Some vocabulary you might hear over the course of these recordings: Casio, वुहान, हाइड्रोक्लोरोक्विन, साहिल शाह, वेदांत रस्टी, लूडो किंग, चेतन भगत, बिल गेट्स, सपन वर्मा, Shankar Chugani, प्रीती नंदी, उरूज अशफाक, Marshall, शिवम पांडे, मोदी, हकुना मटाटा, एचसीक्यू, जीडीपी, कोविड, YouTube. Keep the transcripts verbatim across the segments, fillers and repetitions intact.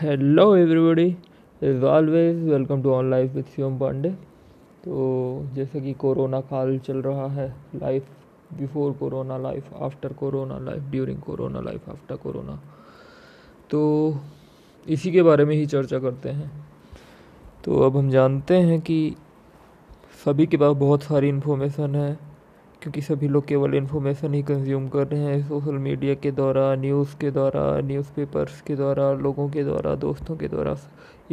Hello everybody, as always welcome to on life with शिवम पांडे। तो जैसा कि कोरोना काल चल रहा है, life before corona, life after corona, life during corona, life after corona, तो इसी के बारे में ही चर्चा करते हैं। तो अब हम जानते हैं कि सभी के पास बहुत सारी इन्फॉर्मेशन है, क्योंकि सभी लोग केवल इन्फॉर्मेशन ही कंज्यूम कर रहे हैं। सोशल मीडिया के द्वारा, न्यूज़ के द्वारा, न्यूज़पेपर्स के द्वारा, लोगों के द्वारा, दोस्तों के द्वारा,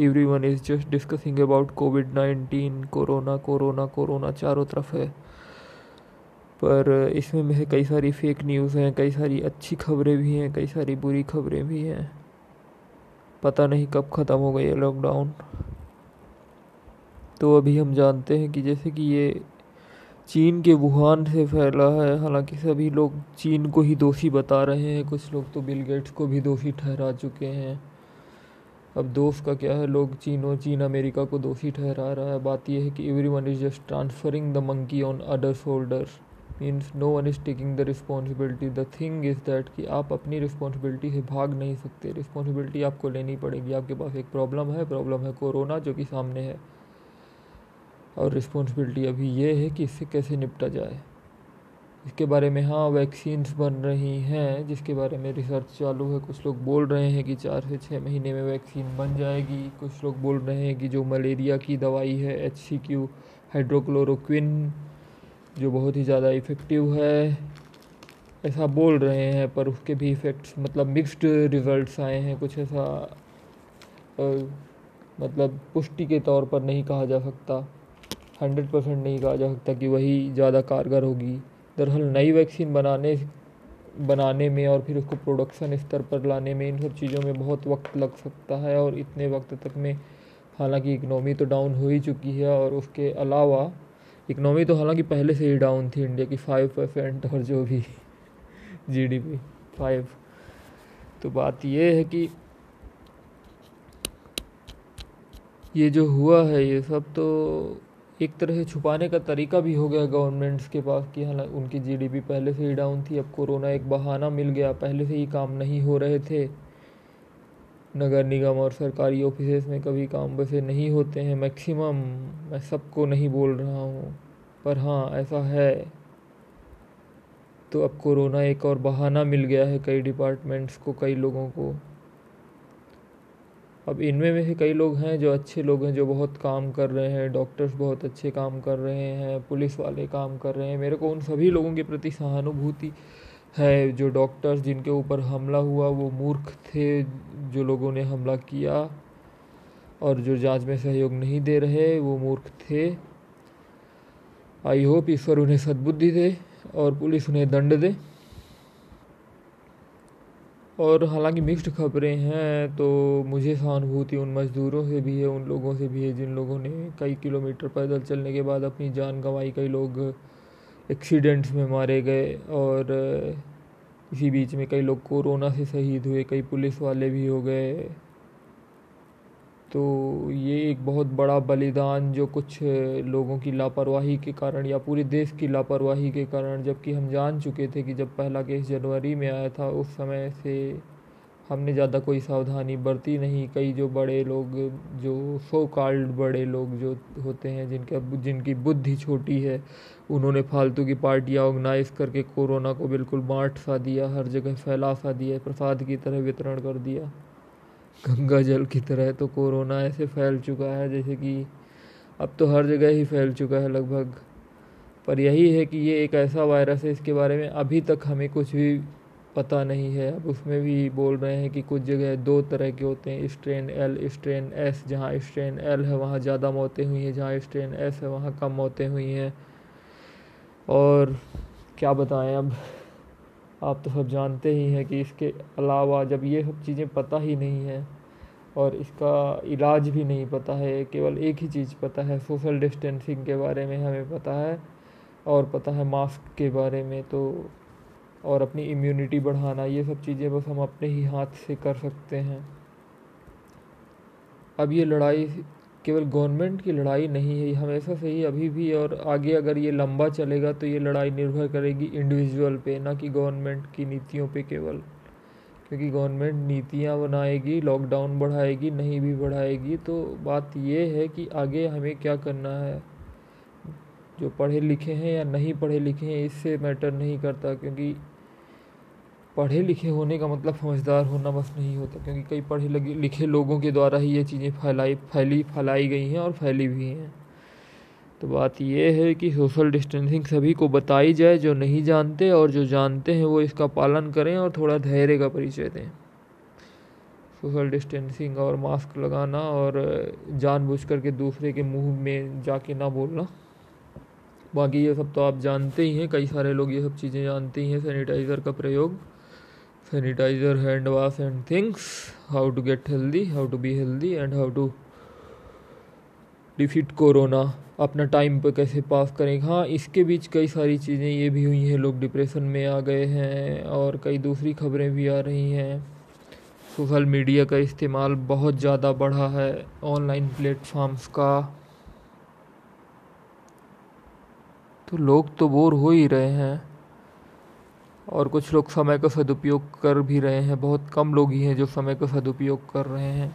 everyone is just discussing about कोविड nineteen. Corona corona corona चारों तरफ है, पर इसमें में कई सारी फेक न्यूज़ हैं, कई सारी अच्छी खबरें भी हैं, कई सारी बुरी खबरें भी हैं। पता नहीं कब ख़त्म हो गई है लॉकडाउन। तो अभी हम जानते हैं कि जैसे कि ये चीन के वुहान से फैला है, हालांकि सभी लोग चीन को ही दोषी बता रहे हैं, कुछ लोग तो बिल गेट्स को भी दोषी ठहरा चुके हैं। अब दोष का क्या है, लोग चीन और चीन अमेरिका को दोषी ठहरा रहा है। बात यह है कि everyone is just transferring the monkey on other shoulder, means no one is taking the responsibility. The thing is that कि आप अपनी रिस्पॉन्सिबिलिटी से भाग नहीं सकते, रिस्पॉन्सिबिलिटी आपको लेनी पड़ेगी। आपके पास एक प्रॉब्लम है, प्रॉब्लम है कोरोना जो कि सामने है, और रिस्पॉन्सिबिलिटी अभी ये है कि इससे कैसे निपटा जाए। इसके बारे में हाँ वैक्सीन्स बन रही हैं, जिसके बारे में रिसर्च चालू है। कुछ लोग बोल रहे हैं कि चार से छः महीने में वैक्सीन बन जाएगी। कुछ लोग बोल रहे हैं कि जो मलेरिया की दवाई है एचसीक्यू हाइड्रोक्लोरोक्विन, जो बहुत ही ज़्यादा इफ़ेक्टिव है, ऐसा बोल रहे हैं, पर उसके भी इफ़ेक्ट्स मतलब मिक्स्ड रिज़ल्ट आए हैं। कुछ ऐसा आ, मतलब पुष्टि के तौर पर नहीं कहा जा सकता, हंड्रेड परसेंट नहीं कहा जा सकता कि वही ज़्यादा कारगर होगी। दरअसल नई वैक्सीन बनाने बनाने में और फिर उसको प्रोडक्शन स्तर पर लाने में, इन सब चीज़ों में बहुत वक्त लग सकता है। और इतने वक्त तक में हालांकि इकनॉमी तो डाउन हो ही चुकी है, और उसके अलावा इकनॉमी तो हालांकि पहले से ही डाउन थी इंडिया की, फाइव परसेंट और जो भी जीडीपी फाइव। तो बात यह है कि ये जो हुआ है ये सब तो एक तरह से छुपाने का तरीका भी हो गया गवर्नमेंट्स के पास कि हालांकि उनकी जीडीपी पहले से ही डाउन थी, अब कोरोना एक बहाना मिल गया। पहले से ही काम नहीं हो रहे थे, नगर निगम और सरकारी ऑफिसेस में कभी काम वैसे नहीं होते हैं मैक्सिमम। मैं सबको नहीं बोल रहा हूँ, पर हाँ ऐसा है। तो अब कोरोना एक और बहाना मिल गया है कई डिपार्टमेंट्स को, कई लोगों को। अब इनमें में से कई लोग हैं जो अच्छे लोग हैं, जो बहुत काम कर रहे हैं, डॉक्टर्स बहुत अच्छे काम कर रहे हैं, पुलिस वाले काम कर रहे हैं। मेरे को उन सभी लोगों के प्रति सहानुभूति है जो डॉक्टर्स जिनके ऊपर हमला हुआ, वो मूर्ख थे जो लोगों ने हमला किया, और जो जांच में सहयोग नहीं दे रहे वो मूर्ख थे। आई होप ईश्वर उन्हें सद्बुद्धि दे और पुलिस उन्हें दंड दे। और हालांकि मिक्स्ड खबरें हैं, तो मुझे सहानुभूति उन मज़दूरों से भी है, उन लोगों से भी है जिन लोगों ने कई किलोमीटर पैदल चलने के बाद अपनी जान गंवाई। कई लोग एक्सीडेंट्स में मारे गए, और इसी बीच में कई लोग कोरोना से शहीद हुए, कई पुलिस वाले भी हो गए। तो ये एक बहुत बड़ा बलिदान जो कुछ लोगों की लापरवाही के कारण या पूरे देश की लापरवाही के कारण, जबकि हम जान चुके थे कि जब पहला केस जनवरी में आया था उस समय से हमने ज़्यादा कोई सावधानी बरती नहीं। कई जो बड़े लोग, जो सो कॉल्ड बड़े लोग जो होते हैं, जिनका जिनकी बुद्धि छोटी है, उन्होंने फालतू की पार्टियाँ ऑर्गेनाइज करके कोरोना को बिल्कुल बांट सा दिया, हर जगह फैला सा दिया, प्रसाद की तरह वितरण कर दिया, गंगा जल की तरह। तो कोरोना ऐसे फैल चुका है जैसे कि अब तो हर जगह ही फैल चुका है लगभग। पर यही है कि ये एक ऐसा वायरस है, इसके बारे में अभी तक हमें कुछ भी पता नहीं है। अब उसमें भी बोल रहे हैं कि कुछ जगह दो तरह के होते हैं, स्ट्रेन एल स्ट्रेन एस। जहाँ स्ट्रेन एल है वहाँ ज़्यादा मौतें हुई हैं, जहाँ स्ट्रेन एस है वहाँ कम मौतें हुई हैं। और क्या बताएं, अब आप तो सब जानते ही हैं कि इसके अलावा जब ये सब चीज़ें पता ही नहीं है और इसका इलाज भी नहीं पता है, केवल एक ही चीज़ पता है, सोशल डिस्टेंसिंग के बारे में हमें पता है, और पता है मास्क के बारे में, तो और अपनी इम्यूनिटी बढ़ाना। ये सब चीज़ें बस हम अपने ही हाथ से कर सकते हैं। अब ये लड़ाई केवल गवर्नमेंट की लड़ाई नहीं है, हमेशा से ही, अभी भी और आगे अगर ये लंबा चलेगा तो ये लड़ाई निर्भर करेगी इंडिविजुअल पे, ना कि गवर्नमेंट की नीतियों पे केवल। क्योंकि गवर्नमेंट नीतियां बनाएगी, लॉकडाउन बढ़ाएगी, नहीं भी बढ़ाएगी, तो बात ये है कि आगे हमें क्या करना है। जो पढ़े लिखे हैं या नहीं पढ़े लिखे हैं इससे मैटर नहीं करता, क्योंकि पढ़े लिखे होने का मतलब समझदार होना बस नहीं होता, क्योंकि कई पढ़े लिखे लोगों के द्वारा ही ये चीज़ें फैलाई फैली फैलाई गई हैं और फैली भी हैं। तो बात यह है कि सोशल डिस्टेंसिंग सभी को बताई जाए, जो नहीं जानते, और जो जानते हैं वो इसका पालन करें और थोड़ा धैर्य का परिचय दें। सोशल डिस्टेंसिंग और मास्क लगाना और जानबूझकर के दूसरे के मुंह में जाके ना बोलना, बाकी ये सब तो आप जानते ही हैं, कई सारे लोग ये सब चीज़ें जानते ही हैं। सैनिटाइज़र का प्रयोग, sanitizer, hand wash and things, how to get healthy, how to be healthy and how to defeat corona, अपना टाइम पर कैसे पास करें। हाँ, इसके बीच कई सारी चीज़ें ये भी हुई हैं, लोग डिप्रेशन में आ गए हैं और कई दूसरी खबरें भी आ रही हैं। सोशल मीडिया का इस्तेमाल बहुत ज़्यादा बढ़ा है, ऑनलाइन प्लेटफॉर्म्स का, तो लोग तो बोर हो ही रहे हैं और कुछ लोग समय का सदुपयोग कर भी रहे हैं। बहुत कम लोग ही हैं जो समय का सदुपयोग कर रहे हैं।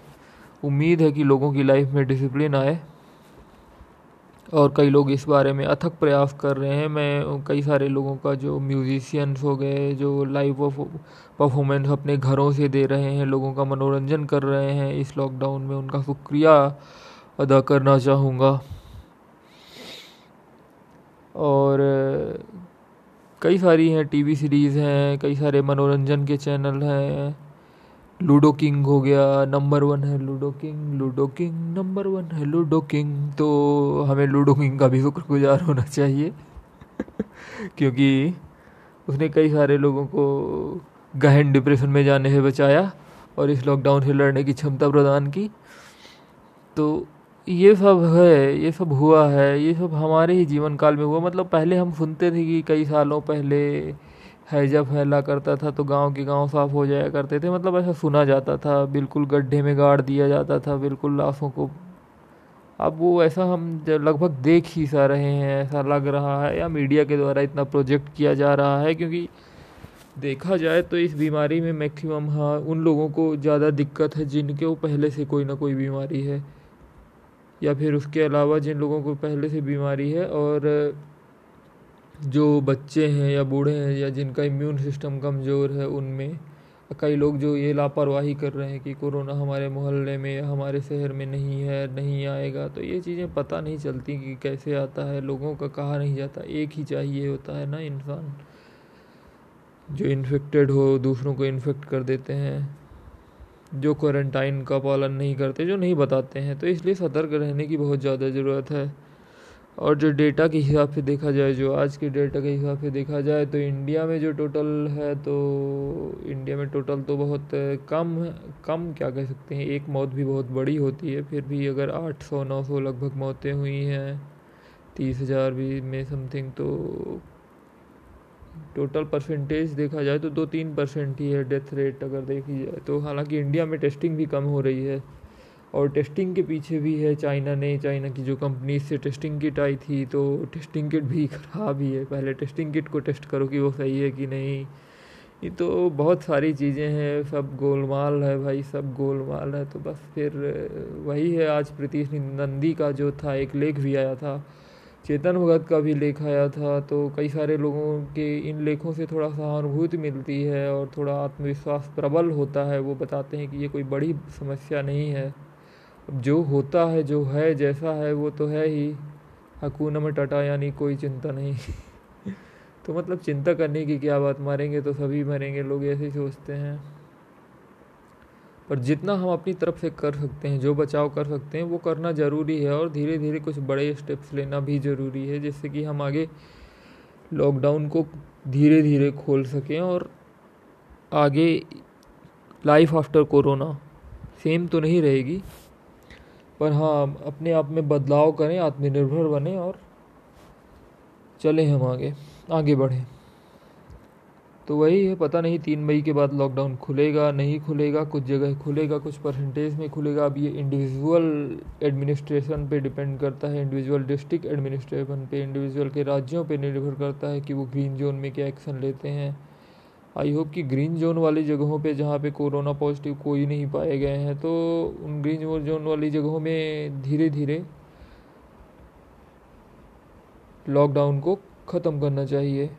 उम्मीद है कि लोगों की लाइफ में डिसिप्लिन आए और कई लोग इस बारे में अथक प्रयास कर रहे हैं। मैं कई सारे लोगों का, जो म्यूजिशियंस हो गए, जो लाइव परफॉर्मेंस अपने घरों से दे रहे हैं, लोगों का मनोरंजन कर रहे हैं इस लॉकडाउन में, उनका शुक्रिया अदा करना चाहूँगा। और कई सारी हैं, टीवी सीरीज़ हैं, कई सारे मनोरंजन के चैनल हैं। लूडो किंग हो गया, नंबर वन है लूडो किंग, लूडो किंग number one है लूडो किंग, तो हमें लूडो किंग का भी शुक्रगुजार होना चाहिए क्योंकि उसने कई सारे लोगों को गहन डिप्रेशन में जाने से बचाया और इस लॉकडाउन से लड़ने की क्षमता प्रदान की। तो ये सब है, ये सब हुआ है, ये सब हमारे ही जीवन काल में हुआ। मतलब पहले हम सुनते थे कि कई सालों पहले हैजा फैला करता था तो गांव के गांव साफ हो जाया करते थे, मतलब ऐसा सुना जाता था, बिल्कुल गड्ढे में गाड़ दिया जाता था, बिल्कुल लाशों को। अब वो ऐसा हम लगभग देख ही सा रहे हैं, ऐसा लग रहा है, या मीडिया के द्वारा इतना प्रोजेक्ट किया जा रहा है। क्योंकि देखा जाए तो इस बीमारी में मैक्सिमम हाँ उन लोगों को ज़्यादा दिक्कत है जिनके वो पहले से कोई ना कोई बीमारी है, या फिर उसके अलावा जिन लोगों को पहले से बीमारी है, और जो बच्चे हैं या बूढ़े हैं या जिनका इम्यून सिस्टम कमज़ोर है, उनमें कई लोग जो ये लापरवाही कर रहे हैं कि कोरोना हमारे मोहल्ले में या हमारे शहर में नहीं है, नहीं आएगा, तो ये चीज़ें पता नहीं चलती कि कैसे आता है, लोगों का कहा नहीं जाता। एक ही चाहिए होता है ना इंसान, जो इन्फेक्टेड हो दूसरों को इन्फेक्ट कर देते हैं, जो क्वारंटाइन का पालन नहीं करते, जो नहीं बताते हैं। तो इसलिए सतर्क रहने की बहुत ज़्यादा ज़रूरत है। और जो डेटा के हिसाब से देखा जाए, जो आज के डेटा के हिसाब से देखा जाए, तो इंडिया में जो टोटल है, तो इंडिया में टोटल तो बहुत कम कम क्या कह सकते हैं, एक मौत भी बहुत बड़ी होती है, फिर भी अगर आठ सौ नौ सौ लगभग मौतें हुई हैं, तीस हज़ार भी में समथिंग, तो टोटल परसेंटेज देखा जाए तो दो तीन परसेंट ही है डेथ रेट अगर देखी जाए तो। हालांकि इंडिया में टेस्टिंग भी कम हो रही है, और टेस्टिंग के पीछे भी है चाइना ने, चाइना की जो कंपनी से टेस्टिंग किट आई थी, तो टेस्टिंग किट भी ख़राब ही है। पहले टेस्टिंग किट को टेस्ट करो कि वो सही है कि नहीं। ये तो बहुत सारी चीज़ें हैं, सब गोलमाल है भाई, सब गोलमाल है। तो बस फिर वही है। आज प्रीती नंदी का जो था एक लेख भी आया था, चेतन भगत का भी लेख आया था, तो कई सारे लोगों के इन लेखों से थोड़ा सहानुभूति मिलती है और थोड़ा आत्मविश्वास प्रबल होता है। वो बताते हैं कि ये कोई बड़ी समस्या नहीं है, जो होता है, जो है, जैसा है वो तो है ही, हकुना मटाटा, यानी कोई चिंता नहीं तो मतलब चिंता करने की क्या बात, मरेंगे तो सभी मरेंगे, लोग ऐसे ही सोचते हैं। पर जितना हम अपनी तरफ से कर सकते हैं, जो बचाव कर सकते हैं, वो करना ज़रूरी है, और धीरे धीरे कुछ बड़े स्टेप्स लेना भी ज़रूरी है, जिससे कि हम आगे लॉकडाउन को धीरे धीरे खोल सकें और आगे लाइफ आफ्टर कोरोना सेम तो नहीं रहेगी, पर हाँ अपने आप में बदलाव करें, आत्मनिर्भर बने और चलें, हम आगे आगे बढ़ें। तो वही है, पता नहीं तीन मई के बाद लॉकडाउन खुलेगा नहीं खुलेगा, कुछ जगह खुलेगा, कुछ परसेंटेज में खुलेगा। अब ये इंडिविजुअल एडमिनिस्ट्रेशन पे डिपेंड करता है, इंडिविजुअल डिस्ट्रिक्ट एडमिनिस्ट्रेशन पे, इंडिविजुअल के राज्यों पे निर्भर करता है कि वो ग्रीन जोन में क्या एक्शन लेते हैं। आई होप कि ग्रीन जोन वाली जगहों पे जहाँ पे कोरोना पॉजिटिव कोई नहीं पाए गए हैं, तो उन ग्रीन जोन वाली जगहों में धीरे धीरे लॉकडाउन को ख़त्म करना चाहिए,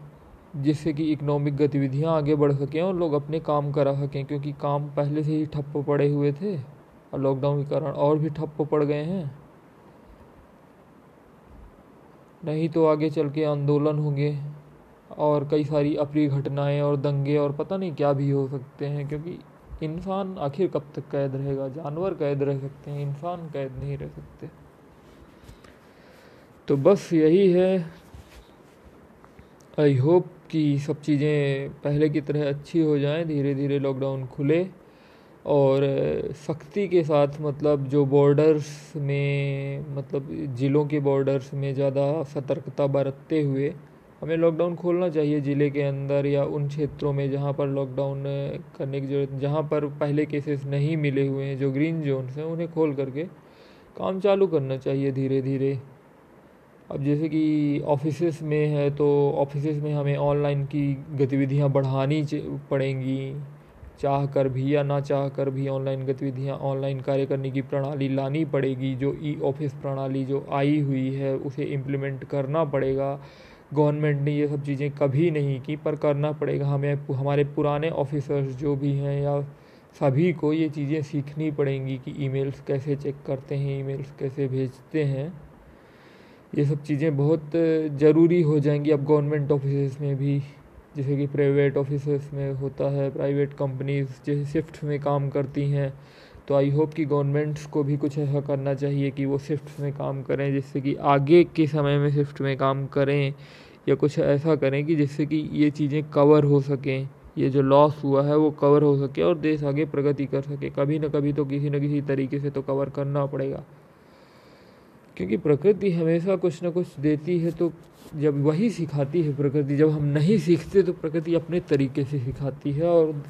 जिससे कि इकोनॉमिक गतिविधियां आगे बढ़ सकें और लोग अपने काम करा सकें, क्योंकि काम पहले से ही ठप्प पड़े हुए थे और लॉकडाउन के कारण और भी ठप्प पड़ गए हैं। नहीं तो आगे चल के आंदोलन होंगे और कई सारी अप्रिय घटनाएं और दंगे और पता नहीं क्या भी हो सकते हैं, क्योंकि इंसान आखिर कब तक कैद रहेगा। जानवर कैद रह सकते हैं, इंसान कैद नहीं रह सकते। तो बस यही है, आई होप कि सब चीज़ें पहले की तरह अच्छी हो जाएं, धीरे धीरे लॉकडाउन खुले और सख्ती के साथ, मतलब जो बॉर्डर्स में, मतलब ज़िलों के बॉर्डर्स में ज़्यादा सतर्कता बरतते हुए हमें लॉकडाउन खोलना चाहिए ज़िले के अंदर, या उन क्षेत्रों में जहाँ पर लॉकडाउन करने की जरूरत, जहाँ पर पहले केसेस नहीं मिले हुए हैं, जो ग्रीन जोन्स हैं उन्हें खोल करके काम चालू करना चाहिए धीरे धीरे। अब जैसे कि ऑफिसेस में है, तो ऑफिसेस में हमें ऑनलाइन की गतिविधियां बढ़ानी पड़ेंगी, चाह कर भी या ना चाह कर भी ऑनलाइन गतिविधियां, ऑनलाइन कार्य करने की प्रणाली लानी पड़ेगी। जो ई ऑफिस प्रणाली जो आई हुई है उसे इम्प्लीमेंट करना पड़ेगा। गवर्नमेंट ने ये सब चीज़ें कभी नहीं की, पर करना पड़ेगा हमें। हमारे पुराने ऑफिसर्स जो भी हैं या सभी को ये चीज़ें सीखनी पड़ेंगी कि ईमेल्स कैसे चेक करते हैं, ईमेल्स कैसे भेजते हैं। ये सब चीज़ें बहुत ज़रूरी हो जाएंगी अब गवर्नमेंट ऑफिस में भी, जैसे कि प्राइवेट ऑफिस में होता है, प्राइवेट कंपनीज़ जैसे शिफ्ट में काम करती हैं। तो आई होप कि गवर्नमेंट्स को भी कुछ ऐसा करना चाहिए कि वो शिफ्ट में काम करें, जिससे कि आगे के समय में शिफ्ट में काम करें, या कुछ ऐसा करें कि जिससे कि ये चीज़ें कवर हो सकें, ये जो लॉस हुआ है वो कवर हो सके और देश आगे प्रगति कर सके। कभी ना कभी तो किसी न किसी तरीके से तो कवर करना पड़ेगा, क्योंकि प्रकृति हमेशा कुछ ना कुछ देती है, तो जब वही सिखाती है प्रकृति। जब हम नहीं सीखते तो प्रकृति अपने तरीके से सिखाती है, और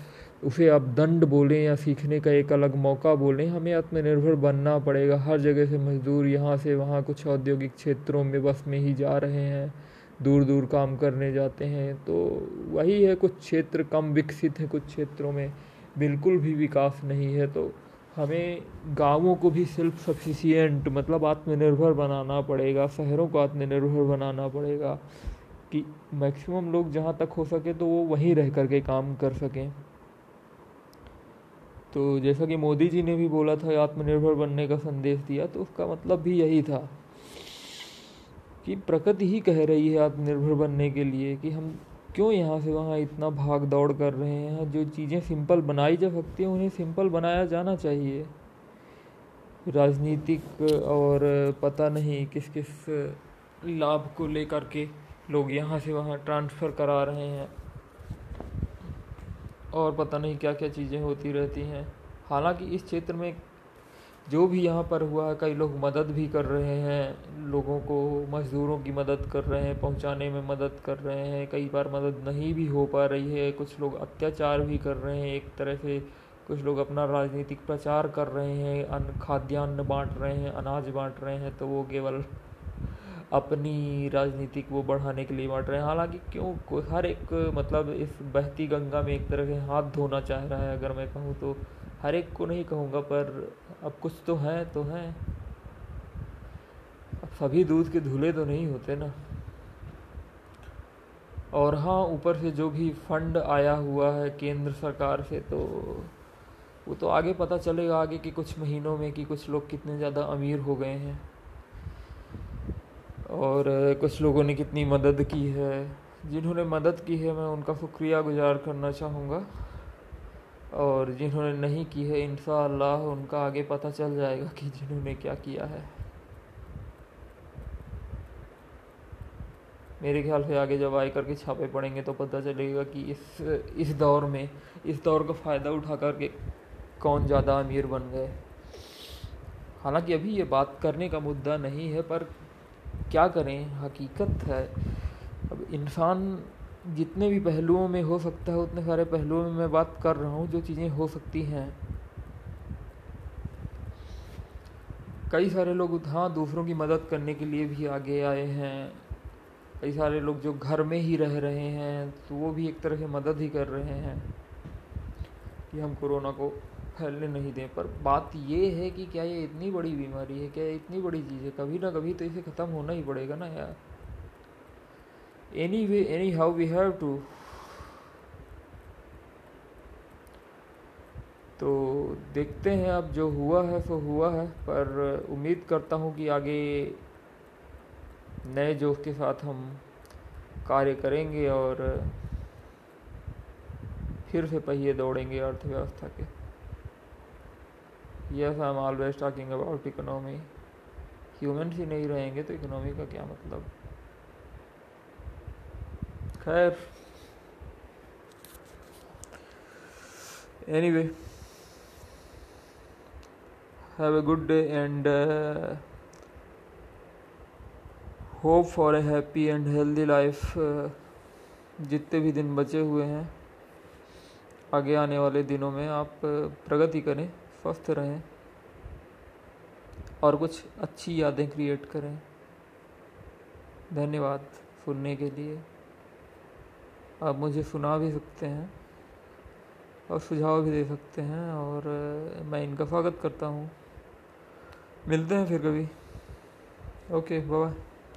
उसे आप दंड बोलें या सीखने का एक अलग मौका बोलें, हमें आत्मनिर्भर बनना पड़ेगा। हर जगह से मजदूर यहाँ से वहाँ, कुछ औद्योगिक क्षेत्रों में बस में ही जा रहे हैं, दूर दूर काम करने जाते हैं। तो वही है, कुछ क्षेत्र कम विकसित हैं, कुछ क्षेत्रों में बिल्कुल भी विकास नहीं है। तो हमें गांवों को भी सेल्फ सफिशिएंट, मतलब आत्मनिर्भर बनाना पड़ेगा, शहरों को आत्मनिर्भर बनाना पड़ेगा कि मैक्सिमम लोग जहां तक हो सके तो वो वहीं रह करके काम कर सकें। तो जैसा कि मोदी जी ने भी बोला था, आत्मनिर्भर बनने का संदेश दिया, तो उसका मतलब भी यही था कि प्रकृति ही कह रही है आत्मनिर्भर बनने के लिए, कि हम क्यों यहाँ से वहाँ इतना भाग दौड़ कर रहे हैं। जो चीज़ें सिंपल बनाई जा सकती हैं उन्हें सिंपल बनाया जाना चाहिए। राजनीतिक और पता नहीं किस किस लाभ को लेकर के लोग यहाँ से वहाँ ट्रांसफ़र करा रहे हैं, और पता नहीं क्या क्या चीज़ें होती रहती हैं। हालांकि इस क्षेत्र में जो भी यहाँ पर हुआ है, कई लोग मदद भी कर रहे हैं, लोगों को, मज़दूरों की मदद कर रहे हैं, पहुँचाने में मदद कर रहे हैं। कई बार मदद नहीं भी हो पा रही है, कुछ लोग अत्याचार भी कर रहे हैं एक तरह से, कुछ लोग अपना राजनीतिक प्रचार कर रहे हैं, अन्न खाद्यान्न बाँट रहे हैं, अनाज बाँट रहे हैं, तो वो केवल अपनी राजनीतिक वो बढ़ाने के लिए बाँट रहे हैं। हालांकि क्यों हर एक, मतलब इस बहती गंगा में एक तरह से हाथ धोना चाह रहा है, अगर मैं कहूँ तो हर एक को नहीं कहूँगा, पर अब कुछ तो हैं तो हैं, अब सभी दूध के धुले तो नहीं होते ना। और हाँ, ऊपर से जो भी फंड आया हुआ है केंद्र सरकार से, तो वो तो आगे पता चलेगा, आगे के कुछ महीनों में, कि कुछ लोग कितने ज़्यादा अमीर हो गए हैं और कुछ लोगों ने कितनी मदद की है। जिन्होंने मदद की है मैं उनका शुक्रिया गुजार करना चाहूँगा, और जिन्होंने नहीं की है इंशाअल्लाह उनका आगे पता चल जाएगा कि जिन्होंने क्या किया है। मेरे ख्याल से आगे जब आय करके छापे पड़ेंगे तो पता चलेगा कि इस इस दौर में, इस दौर का फ़ायदा उठा करके कौन ज़्यादा अमीर बन गए। हालांकि अभी ये बात करने का मुद्दा नहीं है, पर क्या करें, हकीकत है। अब इंसान जितने भी पहलुओं में हो सकता है उतने सारे पहलुओं में मैं बात कर रहा हूँ, जो चीज़ें हो सकती हैं। कई सारे लोग हाँ दूसरों की मदद करने के लिए भी आगे आए हैं, कई सारे लोग जो घर में ही रह रहे हैं तो वो भी एक तरह से मदद ही कर रहे हैं कि हम कोरोना को फैलने नहीं दें। पर बात ये है कि क्या ये इतनी बड़ी बीमारी है, क्या इतनी बड़ी चीज़ है? कभी ना कभी तो इसे ख़त्म होना ही पड़ेगा ना यार। Anyway anyhow we have to. तो देखते हैं अब जो हुआ है सो हुआ है, पर उम्मीद करता हूँ कि आगे नए जोश के साथ हम कार्य करेंगे और फिर से पहिए दौड़ेंगे अर्थव्यवस्था के। Yes I am always talking about economy. Human ही नहीं रहेंगे तो इकोनॉमी का क्या मतलब। खैर anyway, have a good day and hope for a happy and healthy life. जितने भी दिन बचे हुए हैं आगे आने वाले दिनों में आप प्रगति करें, स्वस्थ रहें और कुछ अच्छी यादें क्रिएट करें। धन्यवाद सुनने के लिए। आप मुझे सुना भी सकते हैं और सुझाव भी दे सकते हैं और मैं इनका स्वागत करता हूँ। मिलते हैं फिर कभी। Okay bye.